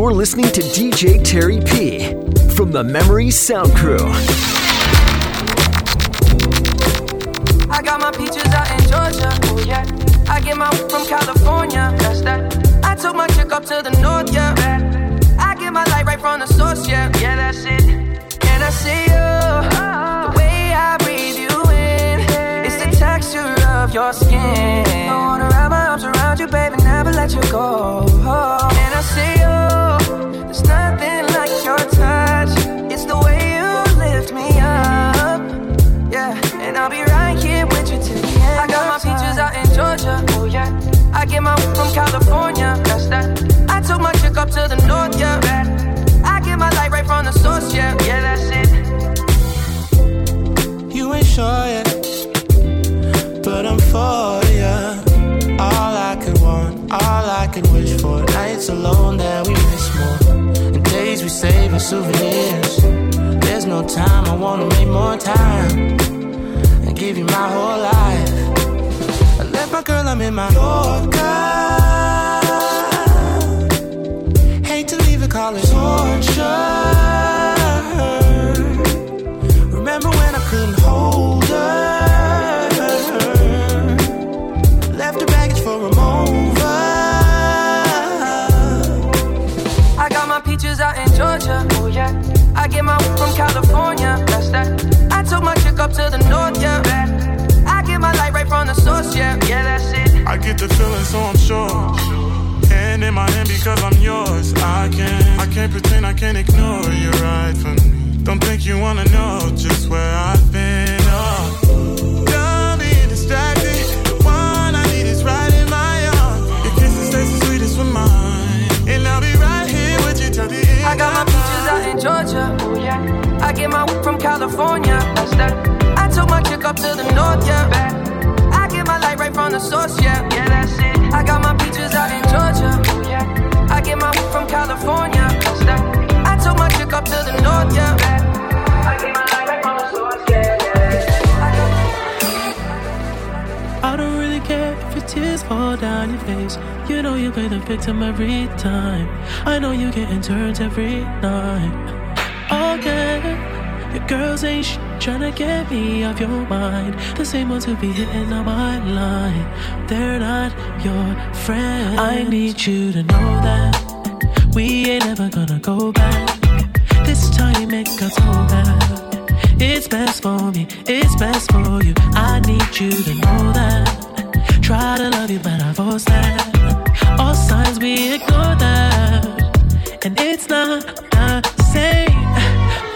You're listening to DJ Terry P from the Memory Sound Crew. I got my peaches out in Georgia, oh yeah. I get my from California, that's that. I took my chick up to the north, yeah. I get my light right from the source, yeah. Yeah, that's it. And I see you, the way I breathe you in, it's the texture of your skin. I wanna wrap my arms around you, baby, never let you go. And I see you, there's nothing like your touch. It's the way you lift me up, yeah. And I'll be right here with you till the end. I got my peaches out in Georgia, oh yeah. I get my from California, that's that. I took my chick up to the north, yeah. I get my light right from the source, yeah. Yeah, that's it. You ain't sure yet, but I'm for ya. All I could want, all I could wish for. Nights alone that we miss more, and days we save as souvenirs. There's no time, I wanna make more time and give you my whole life. I left my girl, I'm in my Yorker. Hate to leave it, call it torture. Remember when I couldn't hold her? Georgia, oh yeah. I get my from California, that's that. I took my chick up to the north, yeah. I get my light right from the source, yeah. Yeah, that's it. I get the feeling, so I'm sure. Hand in my hand because I'm yours. I can't pretend, I can't ignore you right from me. Don't think you wanna know just where I've been. Oh, don't be distracted. The one I need is right in my arms. Your kisses taste the sweetest with mine, and I'll be right here. I got my peaches out in Georgia, oh yeah. I get my weed from California, that's that. I took my chick up to the north, yeah. I get my light right from the source, yeah. Yeah, that's it. I got my peaches out in Georgia, oh yeah. I get my weed from California, that's that. I took my chick up to the north, yeah. I get my light right from the source, yeah. I don't really care if your tears fall down your face. You know you've been a victim every time. I know you're getting turned every night. Okay, your girls ain't tryna get me off your mind. The same ones who be hitting on my line. They're not your friends. I need you to know that we ain't ever gonna go back. This time you make us go back. It's best for me, it's best for you. I need you to know that. Try to love you, but I force that. All signs we ignore that, and it's not the same.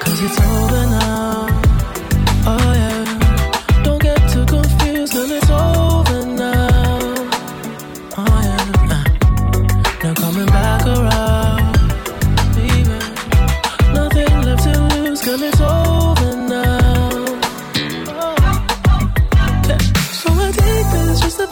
'Cause it's over now. Oh yeah, don't get too confused, girl, it's over now. Oh yeah, no coming back around. Baby, nothing left to lose, girl, it's over.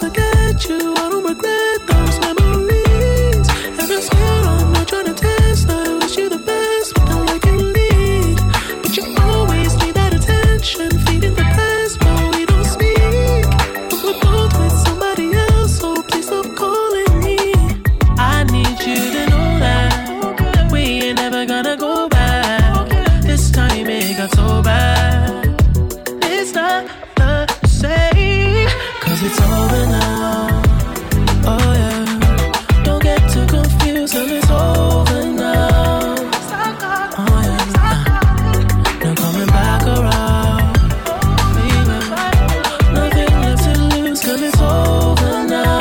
Forget you, I don't regret those memories. Ever scared, I'm not trying to test. I wish you the best, what I can lead. But you always need that attention, feeding the past, but we don't speak. But we're both with somebody else, so please stop calling me. I need you to know that we ain't never gonna go back. This time it got so bad. It's not the same. 'Cause it's over now. Oh yeah, don't get too confused, 'cause it's over now. Oh yeah, no coming back around. Baby, nothing left to lose, 'cause it's over now.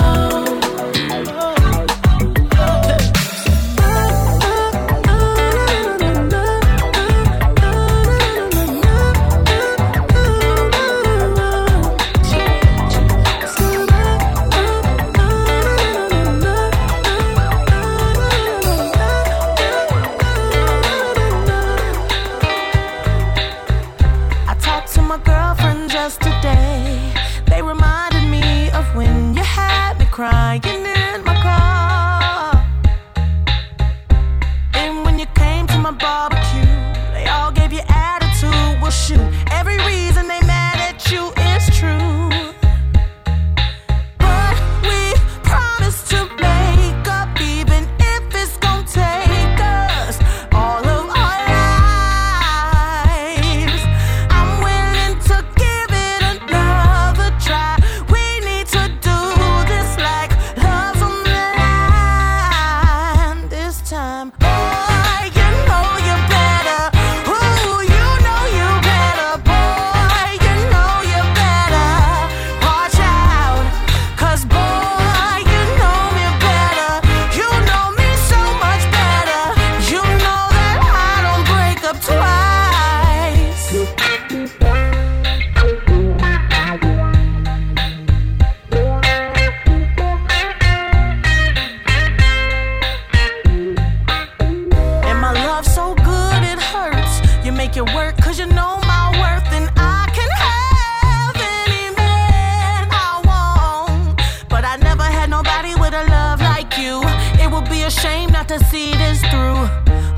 your work, cause you know my worth, and I can have any man I want. But I never had nobody with a love like you. It would be a shame not to see this through.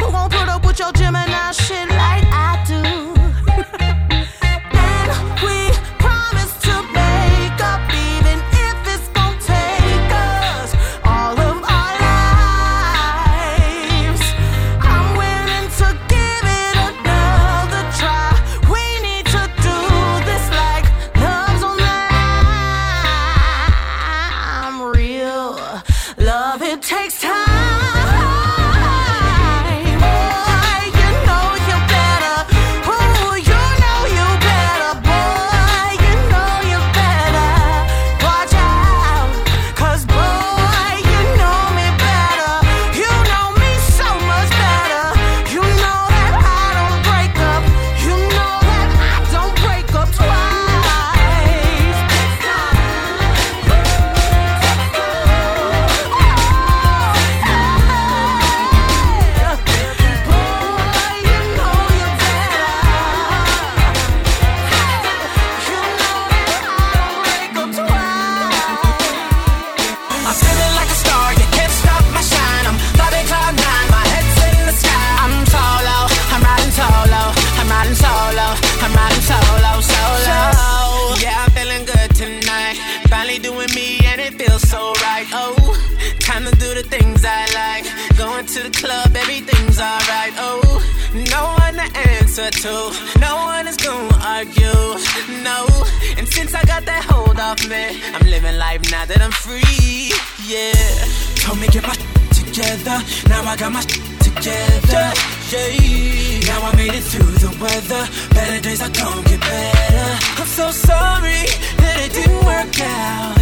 Who gon' put up with your Gemini shit like I do? And we promise to make up, even if it's gon' take us all of our lives. I'm willing to give it another try. We need to do this like love's on line. I'm real. Love, it takes time. No one is gonna argue, no. And since I got that hold off me, I'm living life now that I'm free, yeah. Told me get my together, now I got my together, yeah. Now I made it through the weather, better days are gonna get better. I'm so sorry that it didn't work out,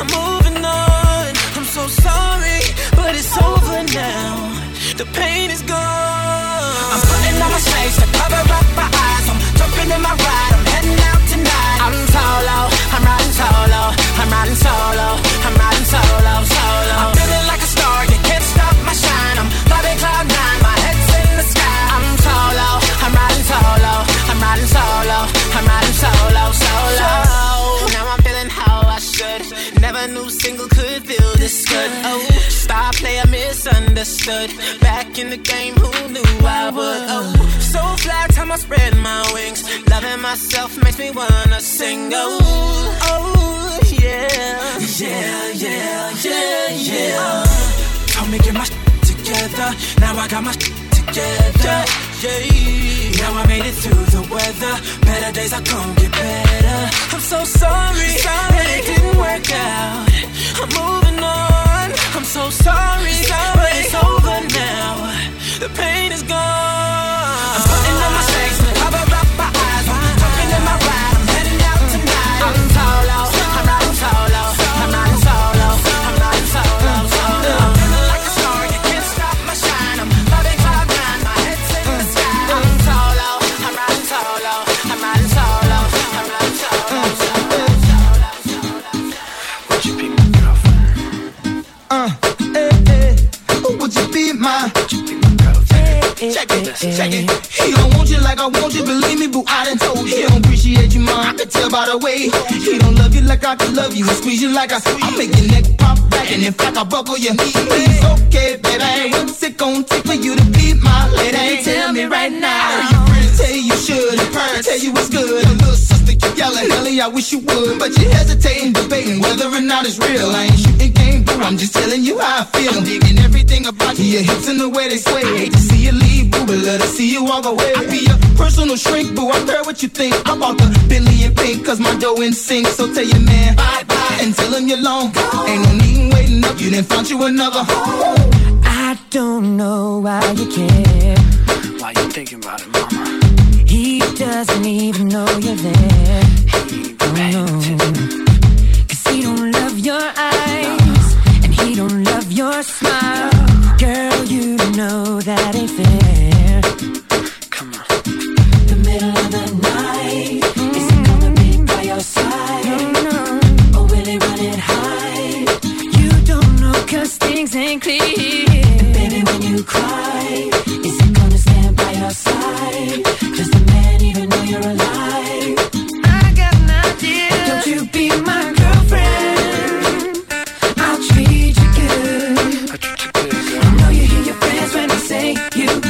I'm moving on. I'm so sorry, but it's over now, the pain is gone. I'm putting on my shades to cover up my eyes. I'm jumping in my ride, I'm heading out tonight. I'm solo, I'm riding solo, I'm riding solo, I'm riding solo, solo. I'm feeling like a star, you can't stop my shine. I'm flying cloud nine, my head's in the sky. I'm solo, I'm riding solo, I'm riding solo, I'm riding solo, solo. Now I'm feeling how I should. Never knew single could feel this good. Oh, star player misunderstood. Back in the game, who knew? Oh, so fly, time I spread my wings. Loving myself makes me wanna sing. Oh, oh, yeah, yeah, yeah, yeah, yeah. Told me get my together, now I got my together. Yeah. Now I made it through the weather. Better days are gonna get better. I'm so sorry, that it didn't work out. I'm moving on. I'm so sorry, but it's over now. The pain is gone. I'm putting on my shades to cover up my eyes. I'm jumping in my ride, I'm heading out tonight. I'm solo, I'm riding solo, I'm riding solo, I'm riding solo, solo. I'm feeling like a star, you can't stop my shine. I'm loving cloud nine, my head's in the sky. I'm solo, I'm riding solo, I'm riding solo, I'm riding solo, solo, solo. Would you be my girlfriend? Hey, hey. Would you be my... Check it, check it. He don't want you like I want you, believe me, boo, I done told you. He don't appreciate you, ma, I can tell by the way. He don't love you like I can love you, and squeeze you like I make your neck pop back, and in fact, I buckle your knees. It's okay, baby, what's it gon' take for you to be my lady? Tell me right now. Are you ready? Tell you you should, and parents tell you it's good. Your little sister keep yelling, Ellie, I wish you would. But you're hesitating, debating whether or not it's real. I ain't shooting game, boo, I'm just telling you how I feel. I'm digging everything about you, your hips and the way they sway. I hate to see you leave. Boo, but love to see you walk away. I be your personal shrink, boo, I care what you think. I bought the Bentley and pink, cause my dough in sync. So tell your man, bye-bye, and tell him you're long gone. Ain't no need waiting up, you done found you another home. I don't know why you care. Why you thinking about it, mama? He doesn't even know you're there. He ain't paying attention. Cause he don't love your eyes, no. And he don't love your smile, no. Girl, you know that ain't fair. Come on. The middle of the night, is it gonna be by your side? No. Or will it run it high? You don't know cause things ain't clear. And baby, when you cry, is it gonna stand by your side? Cause the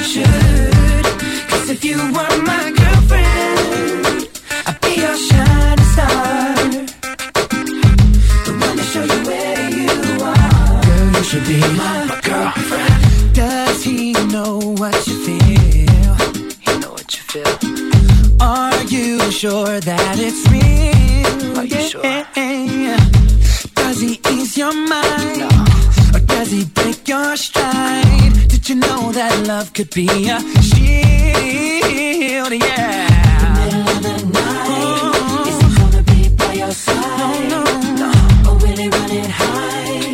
should. 'Cause if you were my girlfriend, I'd be your shining star, the one to show you where you are. Girl, you should be my girlfriend. Does he know what you feel? He know what you feel. Are you sure that it's real? Are you sure? Does he ease your mind? No. Or does he break your stride? Did you know that love could be a shield? Yeah. The middle of the night, oh, is he gonna be by your side? No, no, no. Or will he run it high?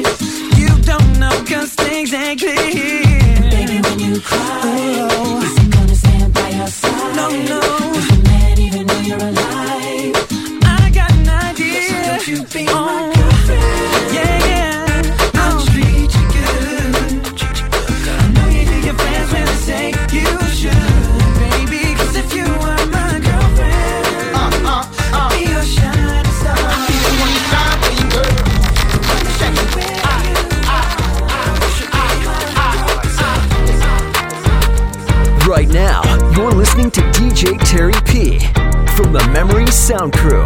You don't know 'cause things ain't clear. Baby, when you cry, oh, is he gonna stand by your side? No, no. Does the man even know you're alive? I got an idea. So don't you be my girlfriend? Yeah, yeah. Right now, you're listening to DJ Terry P from the Memory Sound Crew.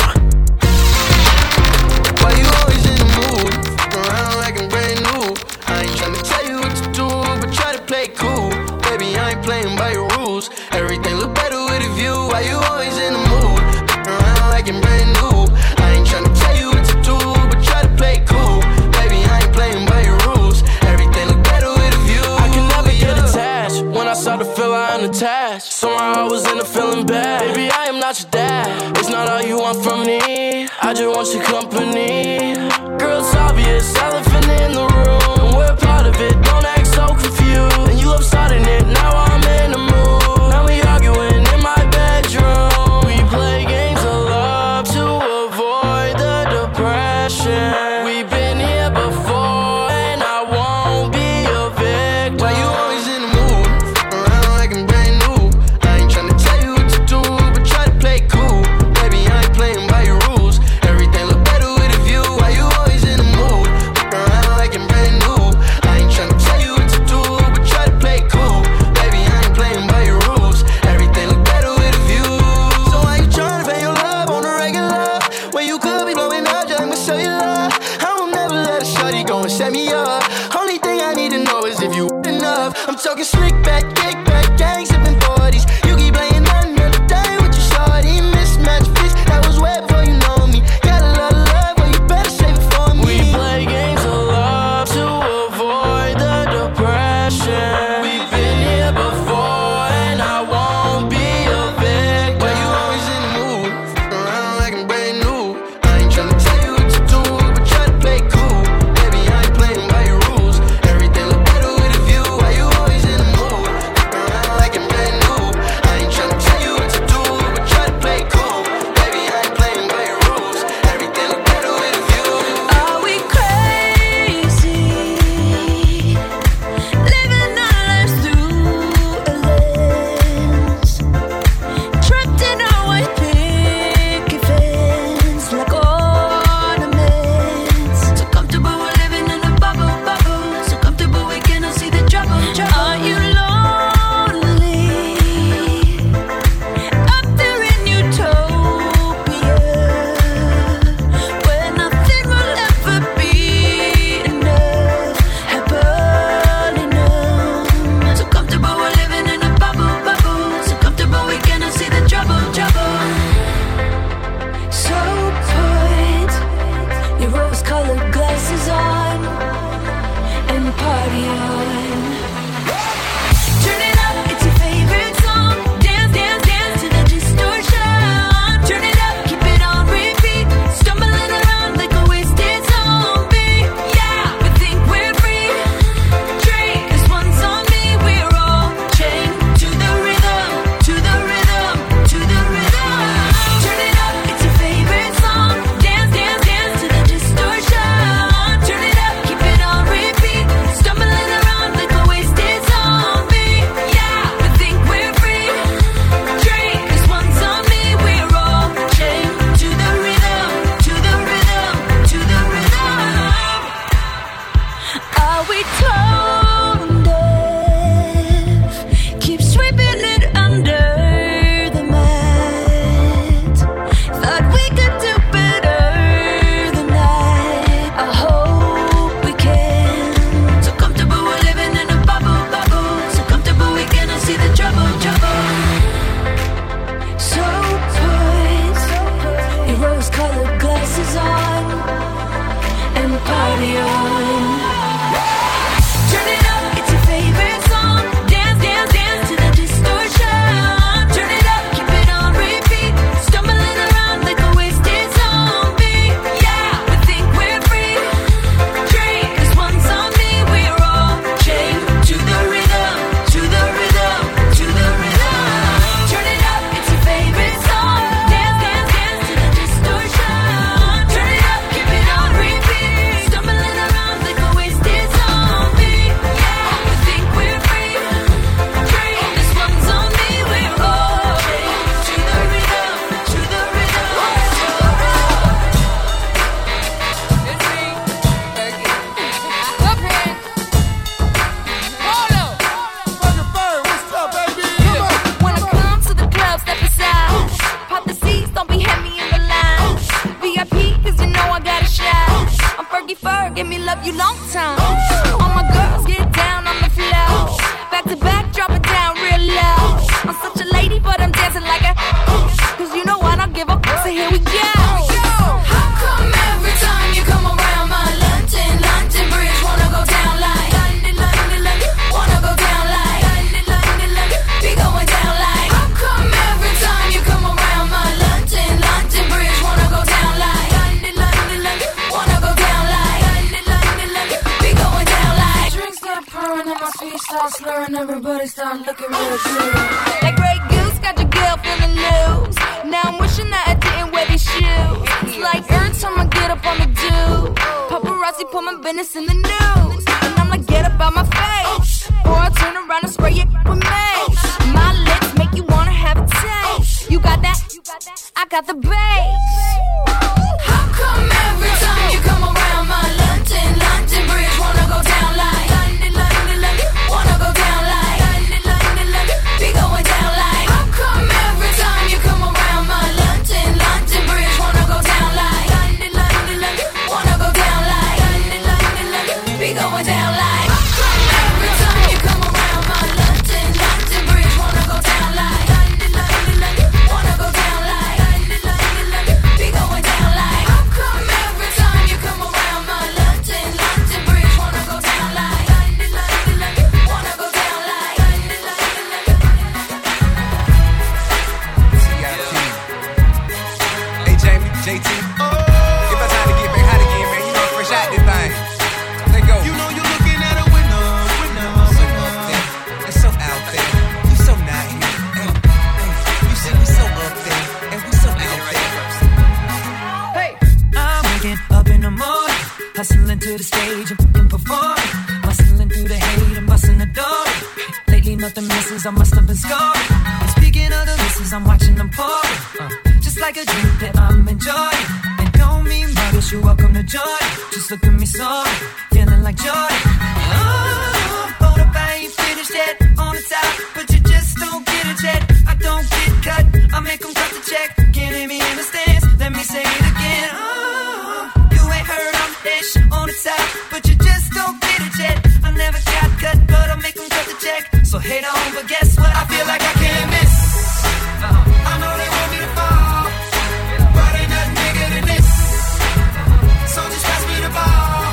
Why you always in the mood? Around like I'm brand new. I ain't tryna tell you what to do, but try to play cool. Baby, I ain't playing by your rules. Everything look better with a view. Why you always in the mood? Around like I'm brand new. I ain't tryna tell you what to do, but try to play cool. Baby, I ain't playing by your rules. Everything look better with a view. I can never get attached when I saw the feel I attached. Somehow I was in the feeling bad. Baby, I am not your dad. It's not all you want from me. I just want your company. Girl, it's obvious, elephant in the room. We're part of it, don't act so confused. And you love starting it, now I'm in the mood. Now we arguing in my bedroom. We play games of love to avoid the depression. We've been here before, and I won't be a victim. Why you always in the mood? Around like I'm brand new. I ain't tryna tell you what to do, but try to play cool. Baby, I ain't playing by your rules. Everything look better with a view. Why you always in the mood? Around like I'm brand new. I ain't tryna tell you what to do, but try to play cool. Baby, I ain't Everybody start looking real good. That gray goose got your girl feeling loose. Now I'm wishing that I didn't wear these shoes. It's like every time I get up on the do. Paparazzi put my business in the news, and I'm like, get up out my face, or I turn around and spray it with mace. My lips make you wanna have a taste. You got that? I got the bass. How come every time you come around my London Bridge wanna go down like London, wanna go down like London, be going down like. How come every time you come around my London Bridge wanna go down like London, wanna go down like London, be going down like. How come every time you come around my London Bridge wanna go down like London, wanna go down like London, be going down like. Hustling to the stage and performing, bustling through the hate and busting the door. Lately nothing misses, I must have been scoring. And speaking of the misses, I'm watching them pour. Just like a drink that I'm enjoying. And don't mean bottles, you're welcome to join. Just look at me sorry, feeling like joy. Oh, but if I ain't finished yet on the top, but you just don't get it yet. I don't get cut, I make them cut the check. Can't hear me in the stands, let me say it again. Oh, heard I'm fresh on the top, but you just don't get it yet. I never got cut, but I make them cut the check. So hate on, but guess what? I feel like I can't miss. I know they want me to fall, but ain't nothing bigger than this. So just pass me the ball.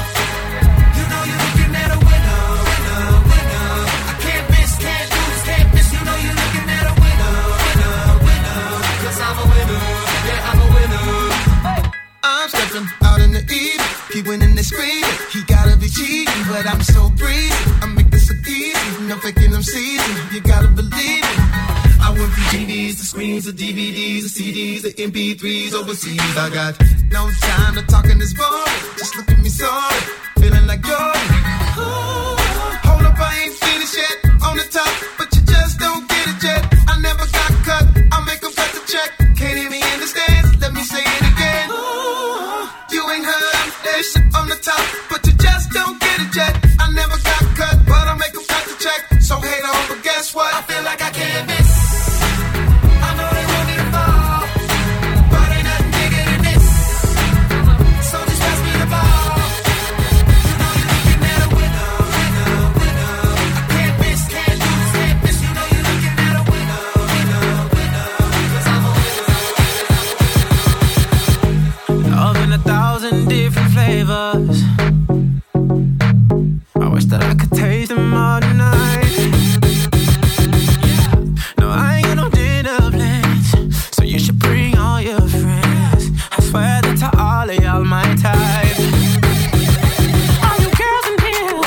You know you're looking at a winner, winner, winner. I can't miss, can't lose, can't miss. You know you're looking at a winner, winner, winner. 'Cause I'm a winner, yeah, I'm a winner. Hey. I'm stepping out in the evening, he winning the screen. He gotta be cheating, but I'm so breezy. I make this look easy, no faking I'm seasoned. You gotta believe it. I went from DVDs to screens to DVDs to CDs to MP3s overseas. I got no time to talk in this boring. Just look at me sorry, feeling like Jordan. Ooh, hold up, I ain't finished yet on the top, but you just don't get it yet. I never got cut, I make them cut the check. Can't hear me in the stands, let me say it again. I'm the top, but you just don't get it yet. I never got cut, but I make them cut the check. So hate on, but guess what? I feel like I can't miss. I know they want me to fall, but ain't nothing bigger than this. So just pass me the ball. You know you're looking at a winner, winner, winner. I can't miss, can't lose, can't miss. You know you're looking at a winner, winner, winner. 'Cause I'm a winner. All in a thousand different flavors. I wish that I could taste them all tonight. No, I ain't got no dinner plans, so you should bring all your friends. I swear that to all of y'all my type. All you girls in here,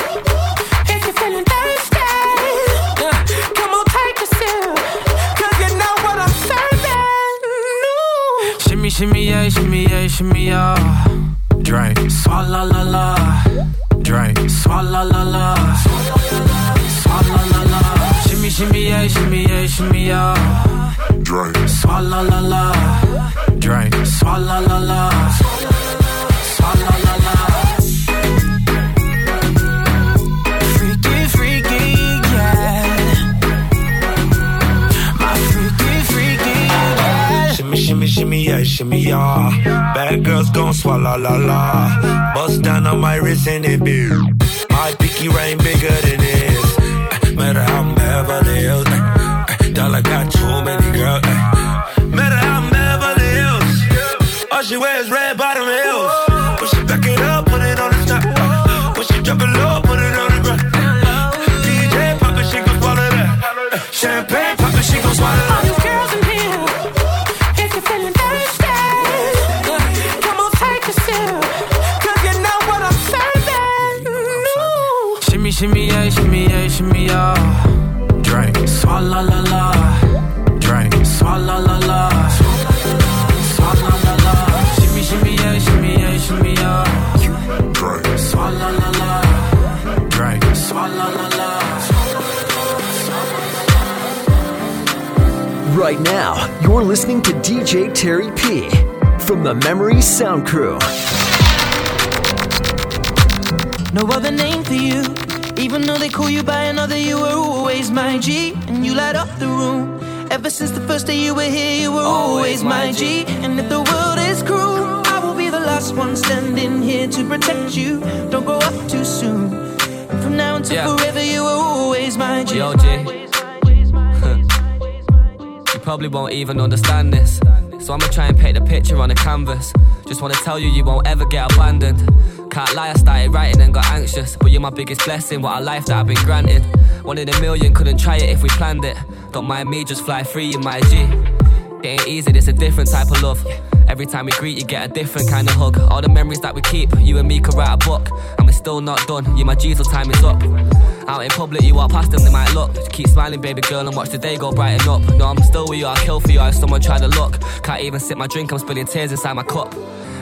if you're feeling thirsty, come on, take a sip, 'cause you know what I'm serving. Shimmy, shimmy, yeah, shimmy, yeah, shimmy, y'all. Drink, swalla la la. Drink, swalla la la. Swalla la la. Shimmy shimmy yeah, shimmy yeah, shimmy yeah. Drink, swalla la la. Drink, swalla la la. Swalla la la. Freaky, freaky, yeah. My freaky, freaky, yeah. Shimmy shimmy shimmy yeah, shimmy yeah. Bad girls gon' swallow la la. Bust down on my wrist and it be. My pinky ring bigger than this. Matter how I'm Beverly Hills. Dollar got too many girls. Matter how I'm Beverly Hills. All she wears red bottom heels. When she back it up, put it on the top. When she drop it low, put it on the ground. DJ pop it, she gon' swallow that. Champagne pop it, she gon' swallow that. All you girls in here. Shimmy, yeah, shimmy, yeah, shimmy, yeah. Swalla la la. Drink. Swalla la la. Swalla la la. Shimmy shimmy yeah, shimmy yeah, shimmy yeah. Drink. Swalla la la. Drink. Swalla la la. Right now, you're listening to DJ Terry P from the Memory Sound Crew. No other name for you, even though they call you by another. You were always my G, and you light up the room. Ever since the first day you were here, you were always my G. And if the world is cruel, I will be the last one standing here to protect you. Don't grow up too soon. From now until forever, you were always my G. Yo, G. Probably won't even understand this, so I'ma try and paint a picture on a canvas. Just wanna tell you, you won't ever get abandoned. Can't lie, I started writing and got anxious, but you're my biggest blessing, what a life that I've been granted. One in a million, couldn't try it if we planned it. Don't mind me, just fly free, you my G. It ain't easy, it's a different type of love. Every time we greet, you get a different kind of hug. All the memories that we keep, you and me could write a book. And we're still not done, you my G till time is up. Out in public, you walk past them, they might look. Just keep smiling, baby girl, and watch the day go brighten up. No, I'm still with you, I'll kill for you if someone tried to look. Can't even sip my drink, I'm spilling tears inside my cup.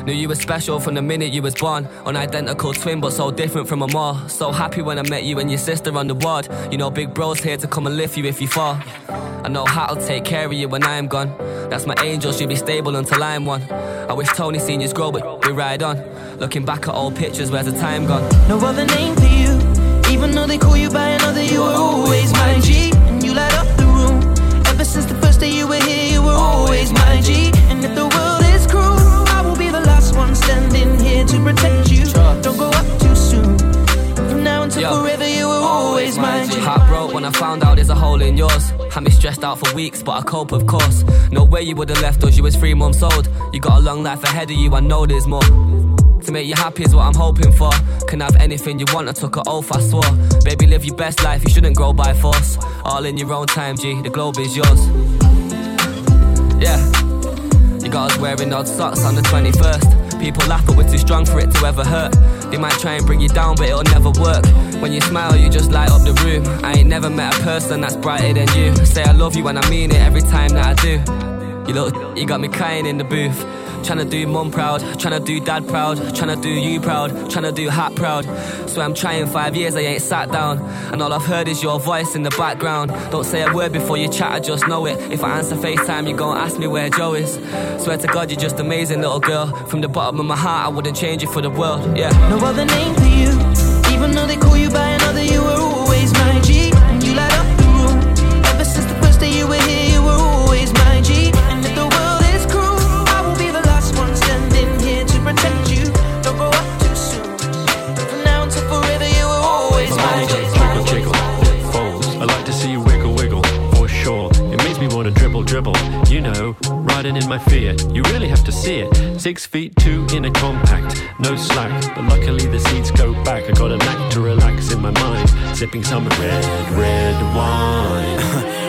Knew you were special from the minute you was born. Unidentical twin, but so different from them all. So happy when I met you and your sister on the ward. You know big bro's here to come and lift you if you fall. I know Hat'll take care of you when I'm gone. That's my angel, she'll be stable until I'm one. I wish Tony seniors grow, but we ride on. Looking back at old pictures, where's the time gone? No other name for you, even though they call you by another. You were always my G, and you light up the room. Ever since the first day you were here, you were always my G. And if the world is cruel, I will be the last one standing here to protect you. Don't go up too soon. From now until forever, you were always my G. Heartbroke when I found out there's a hole in yours. Had me stressed out for weeks, but I cope, of course. No way you would've left us, you was 3 months old. You got a long life ahead of you, I know there's more. To make you happy is what I'm hoping for. Can have anything you want, I took an oath, I swore. Baby, live your best life, you shouldn't grow by force. All in your own time, G, the globe is yours. Yeah. You got us wearing odd socks on the 21st. People laugh, but we're too strong for it to ever hurt. They might try and bring you down, but it'll never work. When you smile, you just light up the room. I ain't never met a person that's brighter than you. Say I love you and I mean it every time that I do. You look, you got me crying in the booth. Tryna do mum proud, tryna do dad proud, tryna do you proud, tryna do hat proud. So I'm trying 5 years, I ain't sat down. And all I've heard is your voice in the background. Don't say a word before you chat, I just know it. If I answer FaceTime, you gon' ask me where Joe is. Swear to God, you're just amazing, little girl. From the bottom of my heart, I wouldn't change it for the world, yeah. No other name for you, even though they call you by another. You were always my G, and you light up the room. Ever since the first day you were here, you were always my G. Dribble, you know, riding in my Fiat. You really have to see it. 6'2" in a compact, no slack. But luckily the seats go back. I got a knack to relax in my mind, sipping some red wine.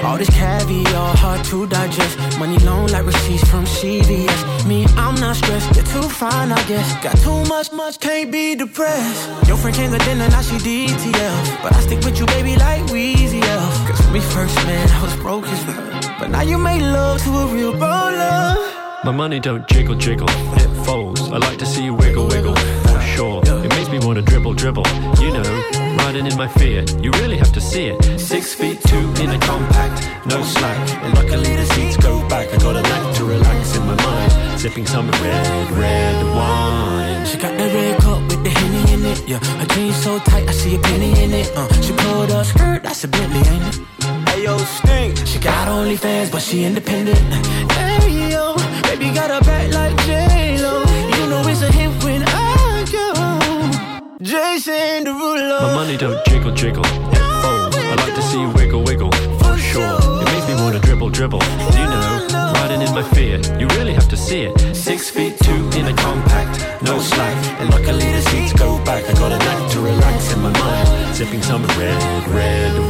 All this caviar, hard to digest. Money loan like receipts from CVS. Me, I'm not stressed. You're too fine, I guess. Got too much, can't be depressed. Your friend came to dinner, now she DTL. But I stick with you, baby, like Weezy F. Cause when we first met, I was broke as well. But now you made love to a real baller. My money don't jiggle, it folds. I like to see you wiggle, for sure. It makes me want to dribble, you know, riding in my Fiat. You really have to see it. 6'2" in a compact, no slack. And luckily the seats go back. I got a knack to relax in my mind, sipping some red wine. She got that red cup with the Henny in it, yeah. Her jeans so tight, I see a penny in it, She pulled a skirt, that's a Bentley, ain't it? Ayo, stink. She got OnlyFans, but she independent. Ayo, baby got her back like J-Lo. You know it's a hit when I go Jason Derulo. My money don't jiggle, it folds. I like to see you wiggle, for sure. It makes me want to dribble, you know, riding in my Fiat. You really have to see it. 6'2" in a compact, no slack. And luckily the seats go back. I got a knack to relax in my mind, sipping some red wine.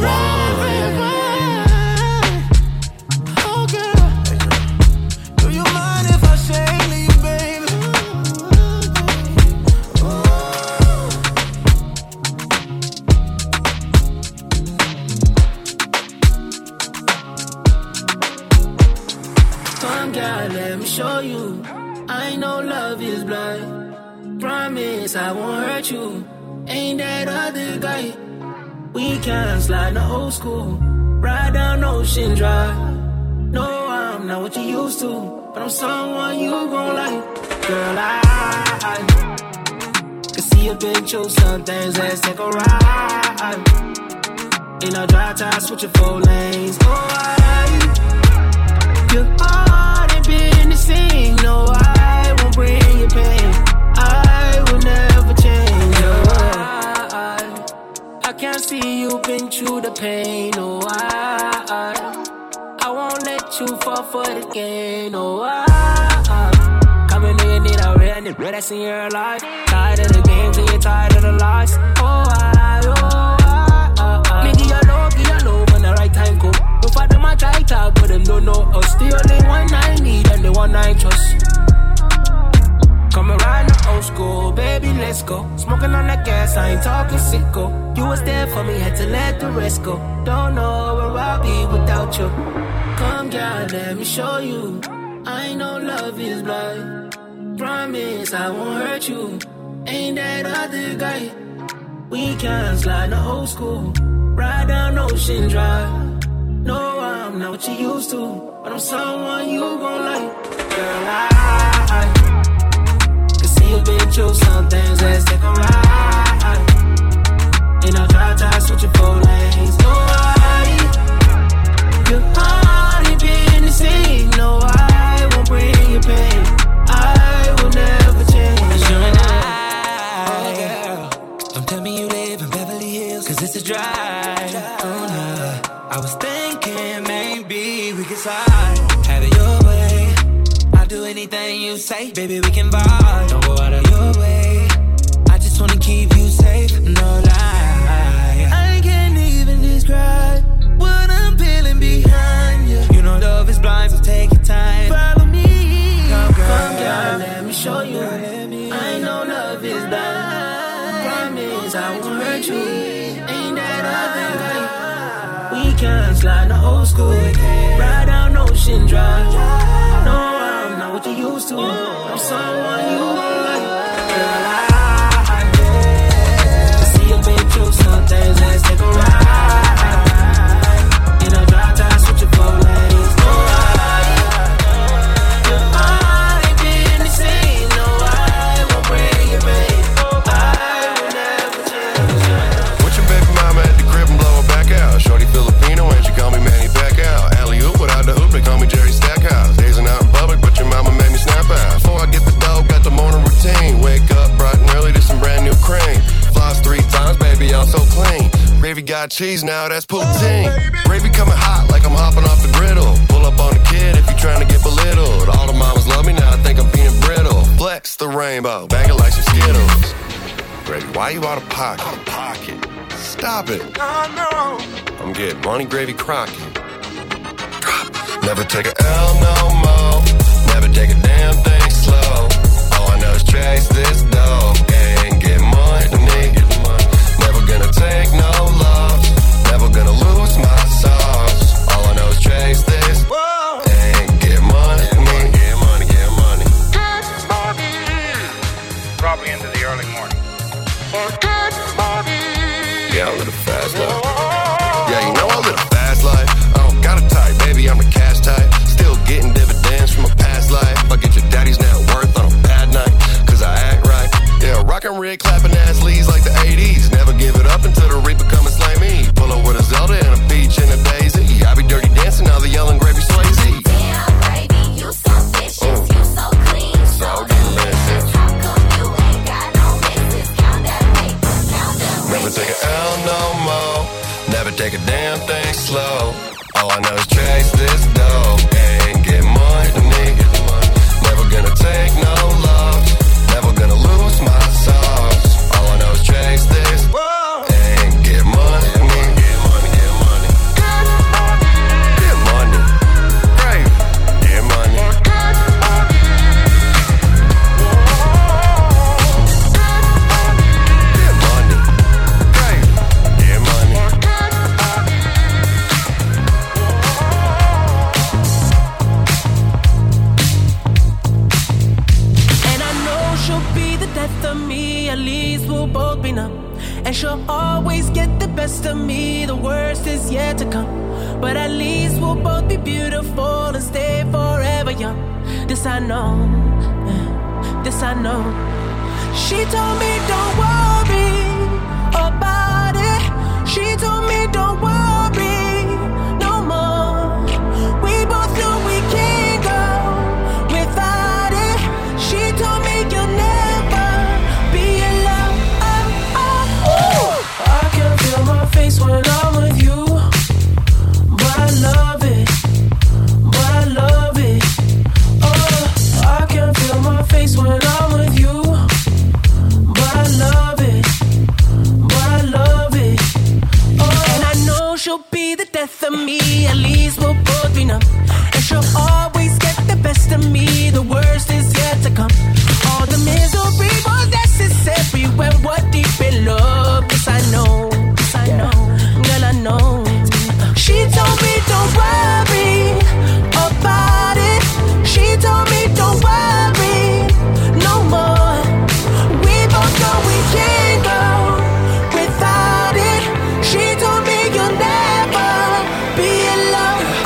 Come, girl, let me show you. I know love is blind. Promise I won't hurt you. Ain't that other guy? We can slide the old school, ride down Ocean Drive. No, I'm not what you used to, but I'm someone you gon' like. Girl, I can see you've been through some things. Let's take a ride in a dry tie, switching 4 lanes. Oh, I, you're hard and been the same. No, I won't bring you pain. I will never change. Oh, I can't see you've been through the pain. No, oh, I won't let you fall for the game. No, oh, that's in your life. Tired of the games and you're tired of the lies. Oh I. Nigga, you low when the right time go. Look for them, I try to, but them don't know us. The only one I need and the one I trust. Come around the old school, baby, let's go. Smoking on that gas, I ain't talking sicko. You was there for me, had to let the rest go. Don't know where I'll be without you. Come, girl, let me show you. I know love is blind. Promise I won't hurt you. Ain't that other guy? We can slide the old school, ride down Ocean Drive. No, I'm not what you used to, but I'm someone you gon' like. Girl, I can see you've been through some things. Let's take a ride in a dry tie, switching 4 lanes. No, I, your heart ain't been the same. No, I won't bring you pain. Never change. Oh, girl, don't tell me you live in Beverly Hills, cause it's a drive. Oh, no. I was thinking maybe we could slide. Have it your way. I'll do anything you say. Baby, we can vibe. Don't go out of your way. I just wanna keep you safe. No lie. I can't even describe what I'm feeling behind you. You know love is blind, so take your time. Follow me. Come, girl, let me show you. I know love is blind. Promise I won't hurt you. Ain't that other guy? We can slide the old school, ride down Ocean Drive. No, I'm not what you used to. I'm someone you like. Girl, I see you've been through some things. Let's take a ride in a dry tie, switching 4 lanes. Shorty Filipino and she call me Manny Pacquiao. Alley-oop without the hoop, they call me Jerry Stackhouse. Dazing out in public, but your mama made me snap out. Before I get the dope, got the morning routine. Wake up bright and early to some brand new cream. Floss 3 times, baby, I'm so clean. Gravy got cheese, now that's poutine. Gravy coming hot like I'm hopping off the griddle. Pull up on the kid if you trying to get belittled. All the mamas love me, now I think I'm being brittle. Flex the rainbow, bang it like some Skittles. Gravy, why you out of pocket? Out of pocket. Stop it. Oh, no. I'm getting Ronnie Gravy Crockett. Never take a L no more. Never take a damn thing slow. All I know is chase this dough and get money. Never gonna take no loss. Never gonna lose my sauce. All I know is chase this. Whoa. And get money. Get money. Good morning. Probably into the early morning. Good morning. Yeah, I live a fast life. Yeah, you know I live a fast life. I don't got a type, baby, I'm a cash type. Still getting dividends from a past life. Fuck at your daddy's net worth on a bad night. Cause I act right. yet to come, but at least we'll both be beautiful and stay forever young. This I know, this I know. She told me don't worry about it. She told me don't worry no more. We both know we can't go without it. She told me you'll never be in love. I can feel my face when I'm with you, but I love it, but I love it. Oh, I can feel my face when I'm with you, but I love it, but I love it. Oh, and I know she'll be the death of me. At least we'll both be numb, and she'll always get the best of me. The worst is yet to come. All the misery was necessary when we're deep in love. Yes, I know, yes, I know, girl, I know. She told me don't worry about it. She told me don't worry no more. We both know we can't go without it. She told me you'll never be in love. I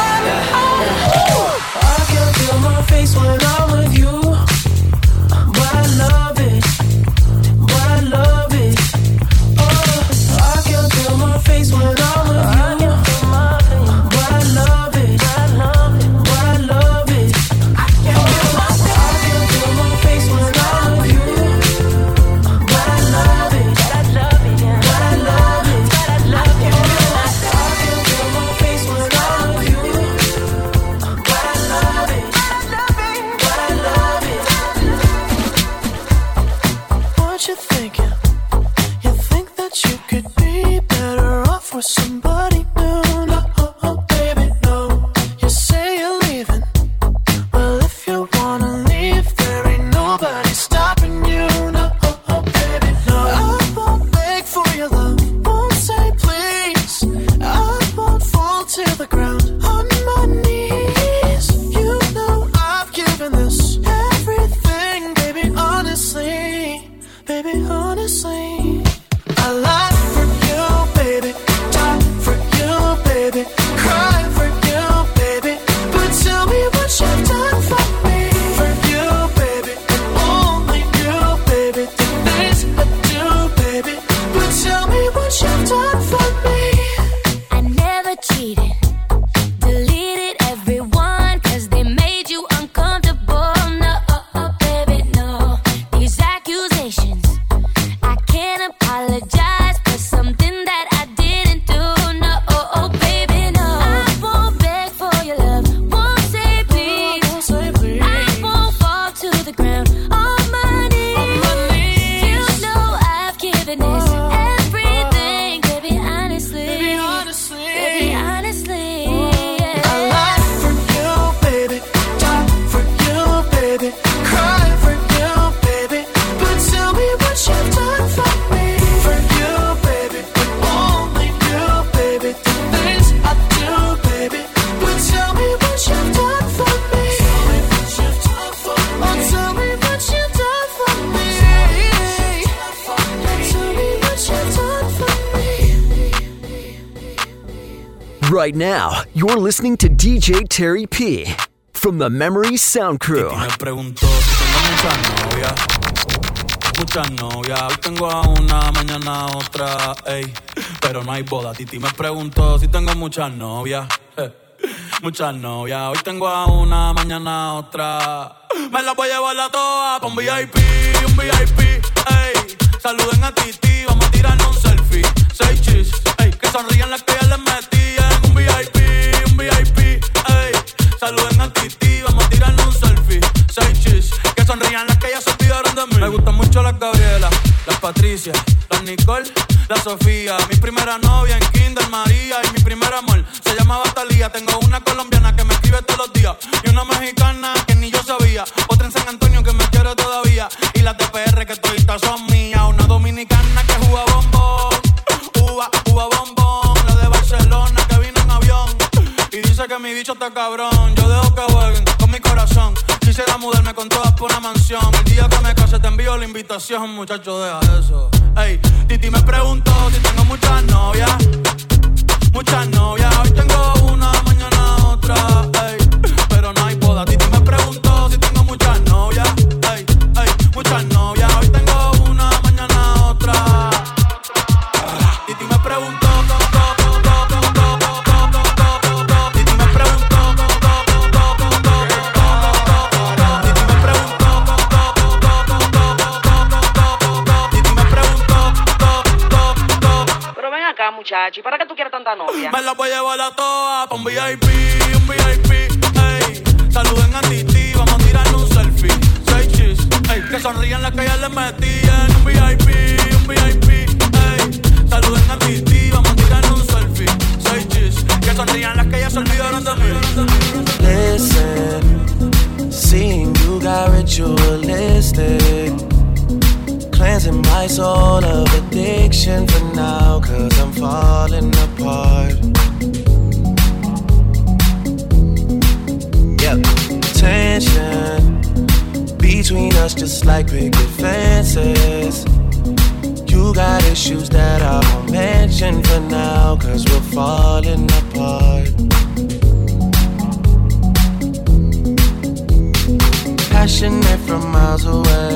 can feel my face when I'm with you, but I love it, but I love it. Oh, I can feel my face when I'm with you. Right now, you're listening to DJ Terry P from the Memory Sound Crew. Me preguntó si tengo muchas novias, hoy tengo a una, mañana a otra, ey, pero no hay boda. Titi me preguntó si tengo muchas novias, hoy tengo a una, mañana a otra. Me las voy a llevar a todas pa' un VIP, ey, saluden a Titi, vamos a tirarnos un selfie, seis chis, ey, que sonrían las que ya les metí. Un VIP, ey, saluden a Titi, vamos a tirarle un selfie, seis chis, que sonrían las que ya se olvidaron de mí. Me gustan mucho las Gabriela, las Patricia, las Nicole, la Sofía. Mi primera novia en Kinder María y mi primer amor se llamaba Talía. Tengo una colombiana que me escribe todos los días y una mexicana que ni yo sabía, otra en San Antonio que me quiere todavía y las de PR que toditas son mías. Una dominicana que juega bombón, uva bombón, la de Barcelona que vino en avión. Y dice que mi bicho está cabrón, yo dejo que jueguen con mi corazón. Quisiera mudarme con todas por una mansión. El día que me case te envío la invitación, muchacho, deja eso. Ey, Titi me preguntó si tengo muchas novias. muchas novias. Hoy tengo una, mañana otra, ey. Pero no hay boda. Titi me preguntó si tengo muchas novias, ey, ey, muchas novias. Hoy tengo una, mañana otra. Titi me preguntó. ¿Y para qué tú quieres tanta novia? Me la voy a llevar a todas pa' un VIP, ey. Saluden a Titi, vamos a tirar un selfie. Say cheese, ey. Que sonríen las que ya les metí en un VIP, ey. Saluden a Titi, vamos a tirar un selfie. Say cheese, que sonríen las que ya se olvidaron de mí. Listen, seeing you got ritualistic, cleansing my soul of addiction for now, 'cause I'm falling apart. Yep, tension between us just like picket fences. You got issues that I won't mention for now, 'cause we're falling apart. Passionate from miles away,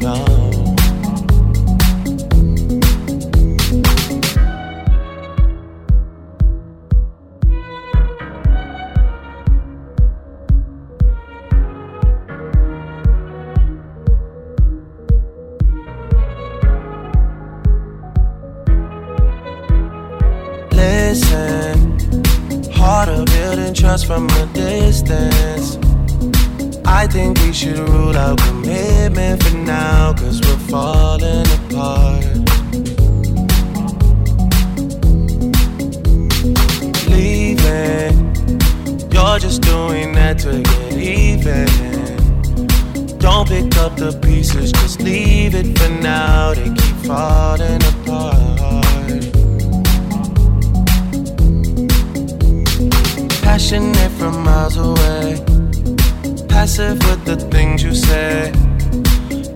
no. Trust from a distance. I think we should rule out commitment for now, 'cause we're falling apart. Leaving, you're just doing that to get even. Don't pick up the pieces, just leave it for now. They keep falling apart. Passionate from miles away, passive with the things you say,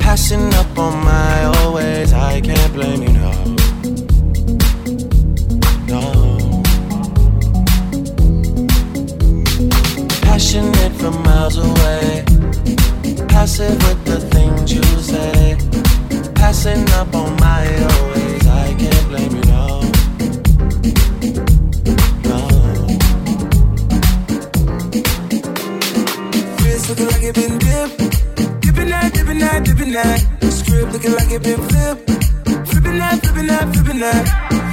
passing up on my always. I can't blame you, no, no. Passionate from miles away, passive with the things you say, passing up on my always. I can't blame you, no. Looking like it been dipped, dipping that, dipping that, dipping that. Script looking like it been flipped, flipping that, flipping that, flipping that.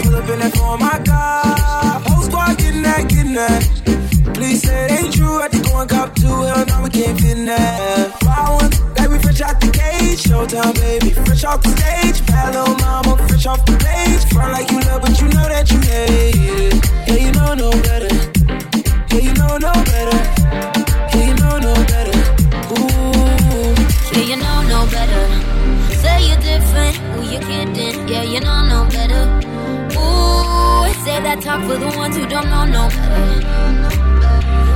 Pull up in that for my God, whole squad getting that, getting that. Please say it ain't true, I think one cop two, hell no, we can't fit in that. Wild one, like we fresh out the cage, showtime baby, fresh off the stage. Bad little mama, fresh off the page, front like you love, but you know that you hate it. Yeah, you know no better, yeah, you know no better. Yeah, you know no better. Ooh. Yeah, you know no better. Say you're different. Ooh, you're kidding. Yeah, you know no better. Ooh, save that talk for the ones who don't know no better.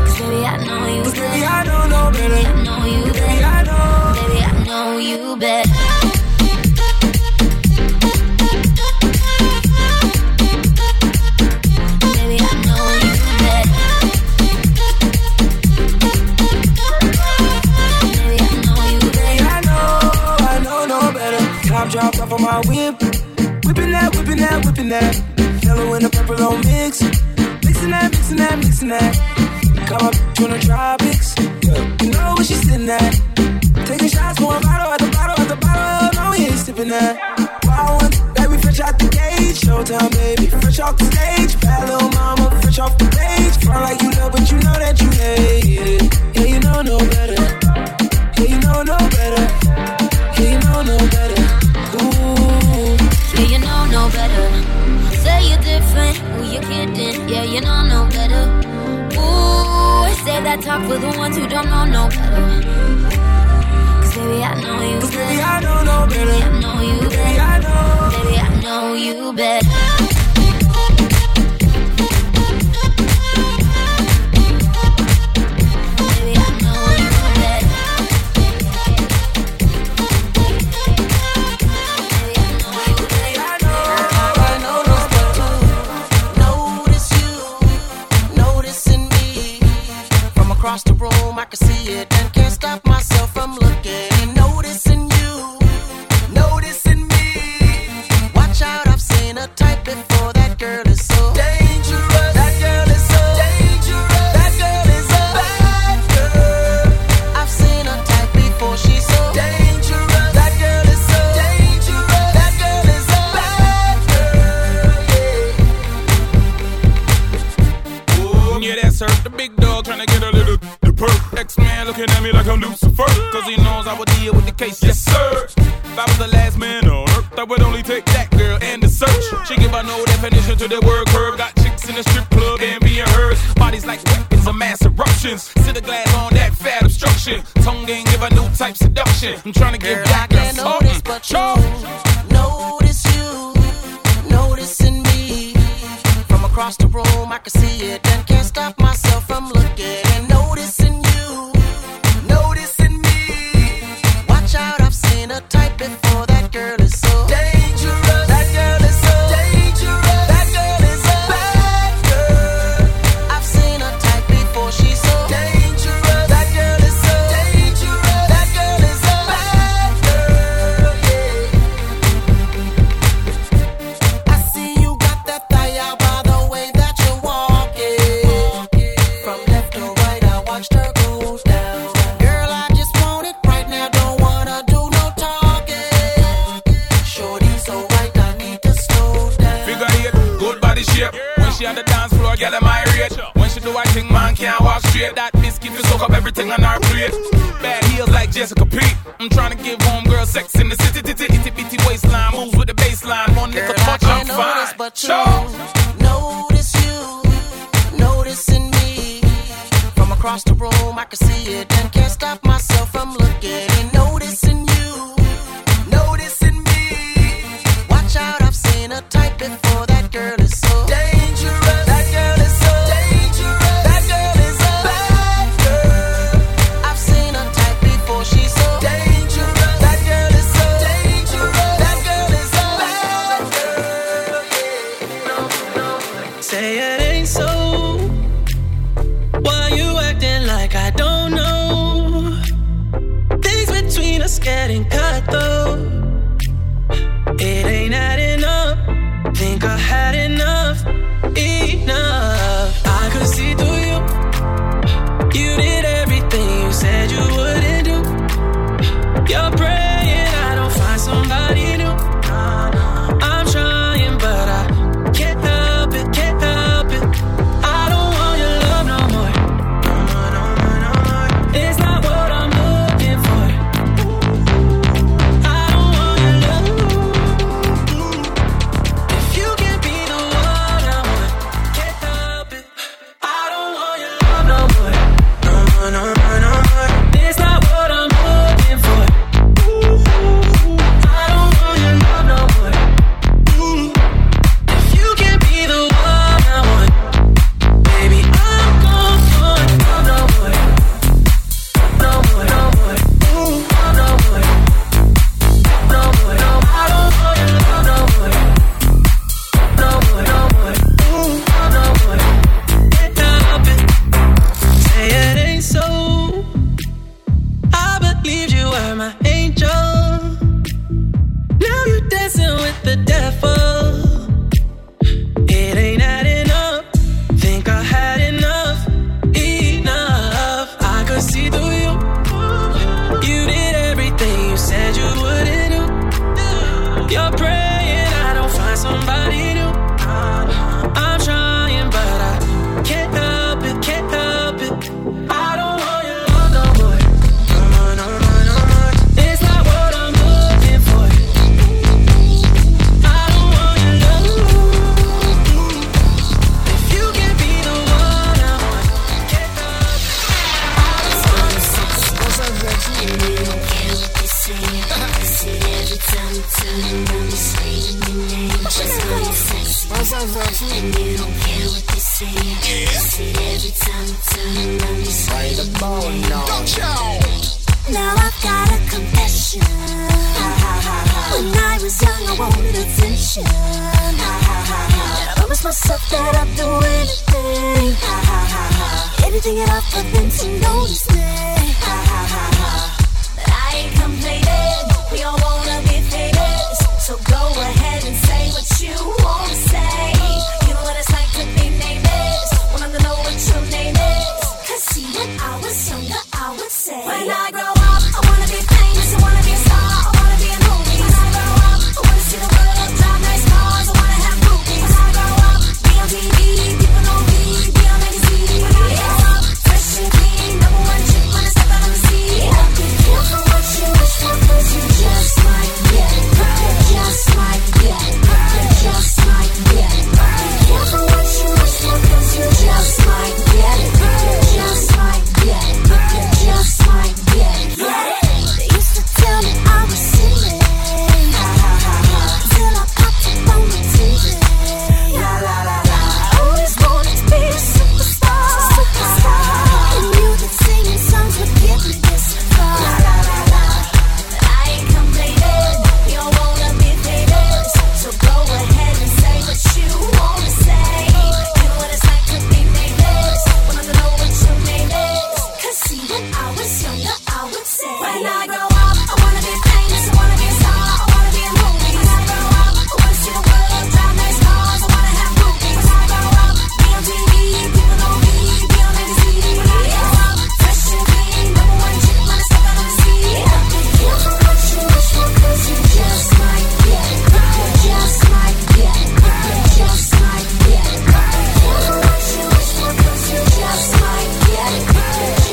'Cause baby, I know you better. Baby, I don't know better. Baby, I know you better. Baby, I know. Baby, I know you better. Dropped off on my whip, whipping that, whipping that, whipping that. Yellow and the purple on mix, mixing that, mixing that, mixing that. Caught my bitch in the tropics, you know where she's sitting at. Taking shots, going bottle at the bottle at the bottle. No, we ain't sipping that. Wild one, like we fresh out the cage, showtime baby, fresh off the stage. Bad little mama, fresh off the page. Front like you love, but you know that you hate it. Yeah, you know no better. Yeah, you know no better. Yeah, you know no better. Yeah, you know no better. Say you're different. Ooh, you're kidding. Yeah, you know no better. Ooh, say that talk. up for the ones who don't know no better. Cause baby, I know you better. Baby, I don't know better. Baby, I know you better. Baby, I know you better. Across the room, I can see it and can't stop myself from looking and noticing you, noticing me. Watch out, I've seen a type before. That girl is so dangerous. That girl is so dangerous. That girl is a bad girl. I've seen a type before. She's so dangerous. That girl is so dangerous. That girl is a bad girl. Yeah. Oh, yeah, that's her. The big dog trying to get a little. X-Man looking at me like I'm Lucifer, cause he knows I would deal with the case, yes sir. If I was the last man on earth, I would only take that girl and the search. She give her no definition to the word curve. Got chicks in the strip club and being hers. Bodies like weapons of mass eruptions. Sit a glass on that fat obstruction. Tongue ain't give a new type seduction. I'm trying to give that girl something. But you notice you, noticing me. From across the room I can see it and can't stop myself from looking and noticing you. Noticing me. Watch out, I've seen a type before. That girl is so dangerous. That girl is so dangerous. That girl is a bad girl. I've seen a type before. She's so dangerous. That girl is so dangerous. That girl is a bad girl. Yeah. I see you got that thigh out by the way that you're walking. From left to right, I watched her go down. She on the dance floor, girl, I'm irate. When she do her thing, man can't walk straight. That biscuit will soak up everything on her plate. Bad heels like Jessica P. I'm trying to give homegirl sex in the city. Itty bitty waistline, moves with the baseline. One girl, nigga touch, I'm fine. But you notice you, noticing me. From across the room, I can see it and can't stop myself from looking and noticing you, noticing me. Watch out, I've seen a type before. That girl is so dangerous. Say it ain't so. Why you acting like I don't know? Now I've got a confession. When I was young, I wanted attention. I promised myself that I'd do anything, anything at all for them to notice me. But I ain't complaining. We all wanna be famous, so go ahead and say what you wanna say. You know what it's like to be nameless. Wanna know what your name is. 'Cause see, when I was younger, I would say, when I grow up, I wanna be famous. I wanna be a star. I wanna be a movie. When I grow up, I wanna see the world, drive nice cars. I wanna have movies. When I grow up, be on TV, people know me, be on magazine. When I grow up, fresh and clean, number one chick when I step out on the scene. I'll be here for what you wish for, 'cause you just might get it right. You just might get it right. You just might get it right. Be here for what you wish for, 'cause you just might get it right. You just might get it right. You just might get it right. They used to tell me I was silly, till I popped up on the TV. La la la la. I always wanted to be a superstar. And you that singing songs would give me this far. La la la la. But I ain't complaining. We all wanna be famous, so go ahead and say what you wanna say. You know what it's like to be nameless. Wanna know what your name is. 'Cause see, when I was younger, I would say, when I grow up, I wanna be famous. I wanna be a star. I wanna be a movie. When I grow up, I wanna see the world, drive nice cars. I wanna have movies. When I grow up, be on TV, people know me, be on magazine. When I grow up, fresh and clean, number one chick when I step out on the scene. I'll be here for what you wish for, 'cause you just might get it right. You just might get it right. You just might get it right. I'll be here for what you wish for, 'cause you just might get it right. You just might get it right. You just might get it right.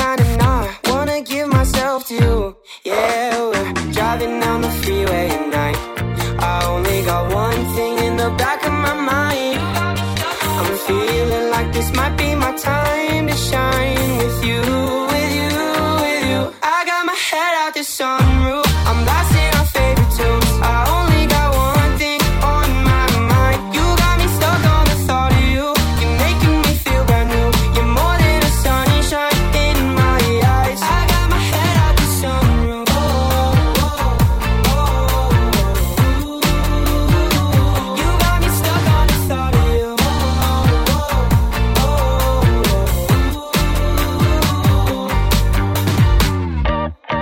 kinda numb, wanna give myself to you. Yeah, we're driving down the freeway at night. I only got one thing in the back of my mind. I'm feeling like this might be my time to shine with you, with you, with you. I got my head out the sunroof. I'm blasting our favorite tunes. I only got one thing on my mind. You got me stuck on the thought of you. You're making me feel brand new. You're more than the sunshine in my eyes. I got my head out the sunroof. Oh, oh, oh, oh. You got me stuck on the thought of you. Oh, oh, oh, oh, oh,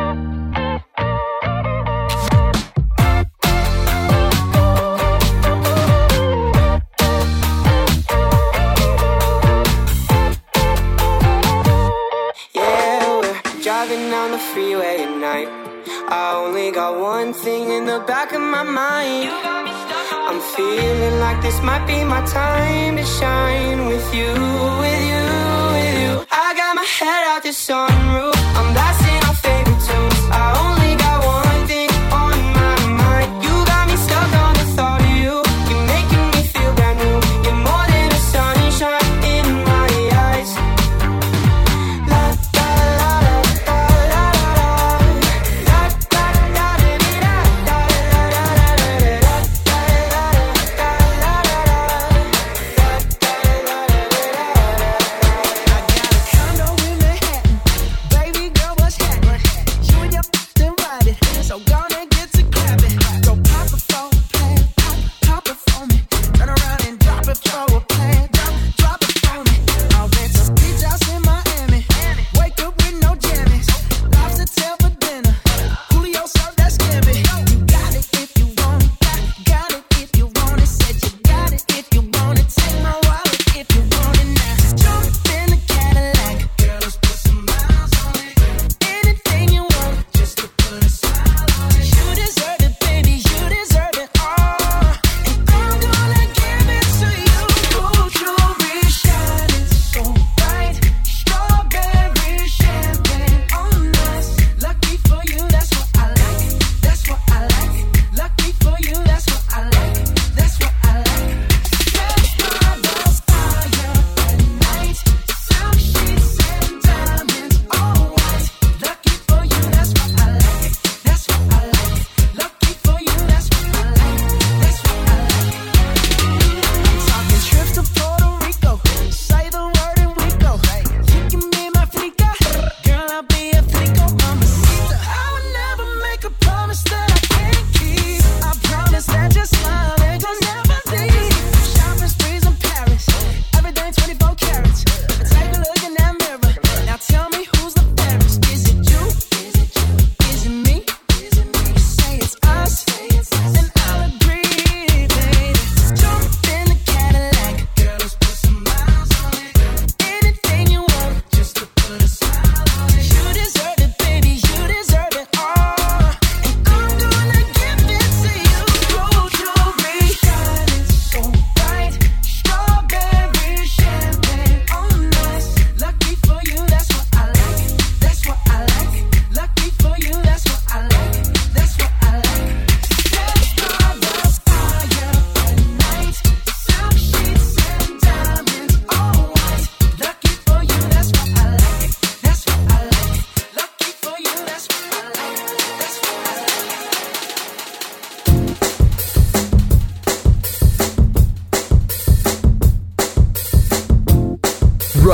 oh. On the freeway at night, I only got one thing in the back of my mind. I'm feeling like this might be my time to shine with you, with you, with you. I got my head out the sunroof. I'm blasting our favorite tunes. I only got one thing on my mind. You got me stuck on the thought of you. You're making me feel brand new. You're more than the sunshine in my eyes.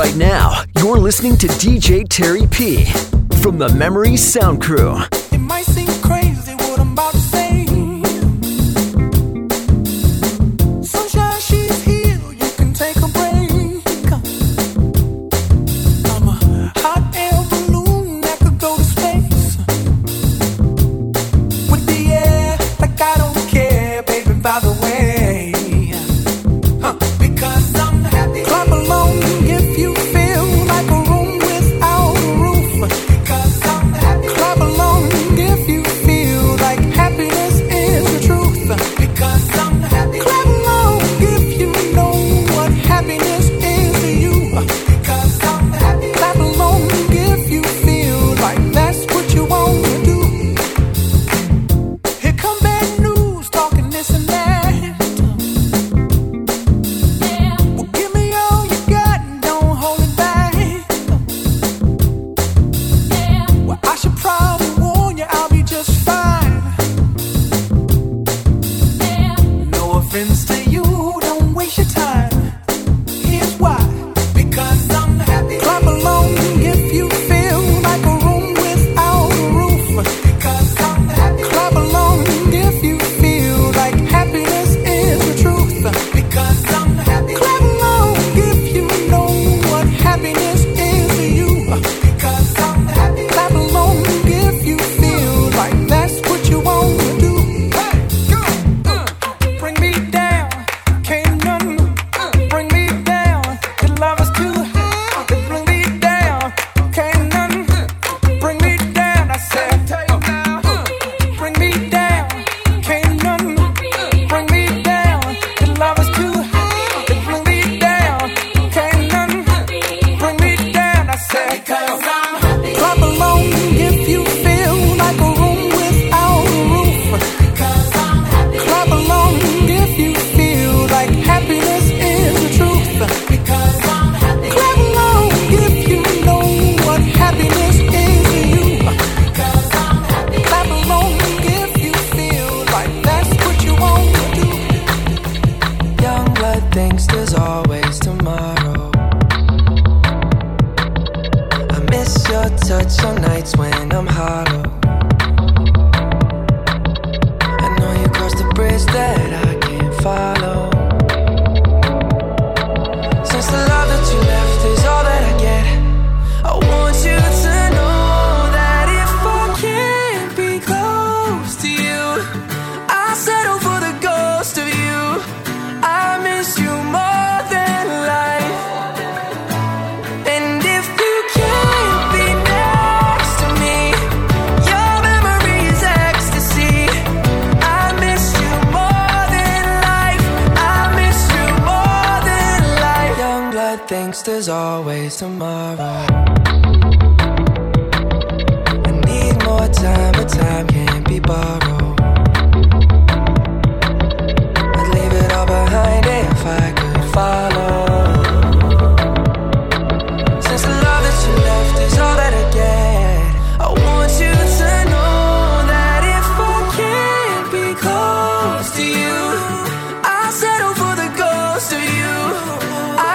Right now, you're listening to DJ Terry P from the Memory Sound Crew. It might seem crazy what I'm about to say. Sunshine, she's here, you can take a break. I'm a hot air balloon that could go to space. With the air, like I don't care, baby, by the way. Because I'm happy. Clap along if you feel like a room without a roof. Because I'm happy. Clap along if you feel like happy. touch on nights when I'm hollow. I know you crossed the bridge that I can't follow. Since the love that you left is all that I get, I want you to know that if I can't be close to you, I settle for the ghost of you. I miss you more than life. And if you can't be next to me, your memory is ecstasy. I miss you more than life. I miss you more than life. Young blood thinks there's always tomorrow. I need more time, but time can't be borrowed. I'd leave it all behind if I could follow. Since the love that you left is all that I get, I want you to know that if I can't be close to you, I settle for the ghost of you.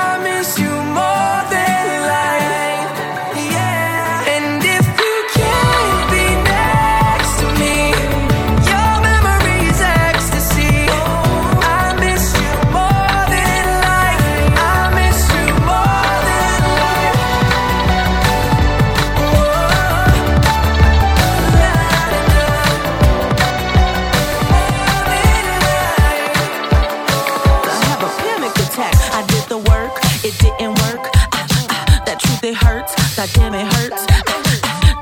I miss you more than life. Yeah. And if you can't be next to me, your memory is ecstasy. I miss you more than life. I miss you more than life. I have a panic attack. I did the work, it didn't work. That truth, it hurts. God damn, it hurts.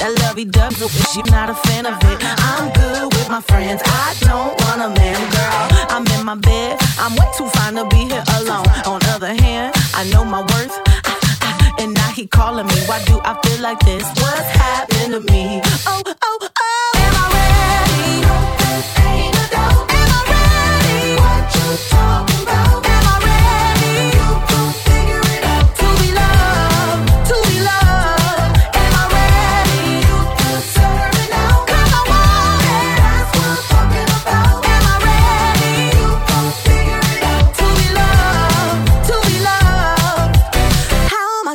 That lovey-dovey, she's not a fan of it. I'm good with my friends. I don't want a man, girl. I'm in my bed. I'm way too fine to be here alone. On other hand, I know my worth. And now he calling me. Why do I feel like this? What's happened to me? Oh, oh, oh. Am I ready? Ain't no doubt. Am I ready? What you talking about? Am I ready? You gon' figure it out. To be loved, to be loved. Am I ready? You deserve it now. 'Cause I want it. That's what I'm talking about. Am I ready? You gon' figure it out. To be loved, to be loved. How am I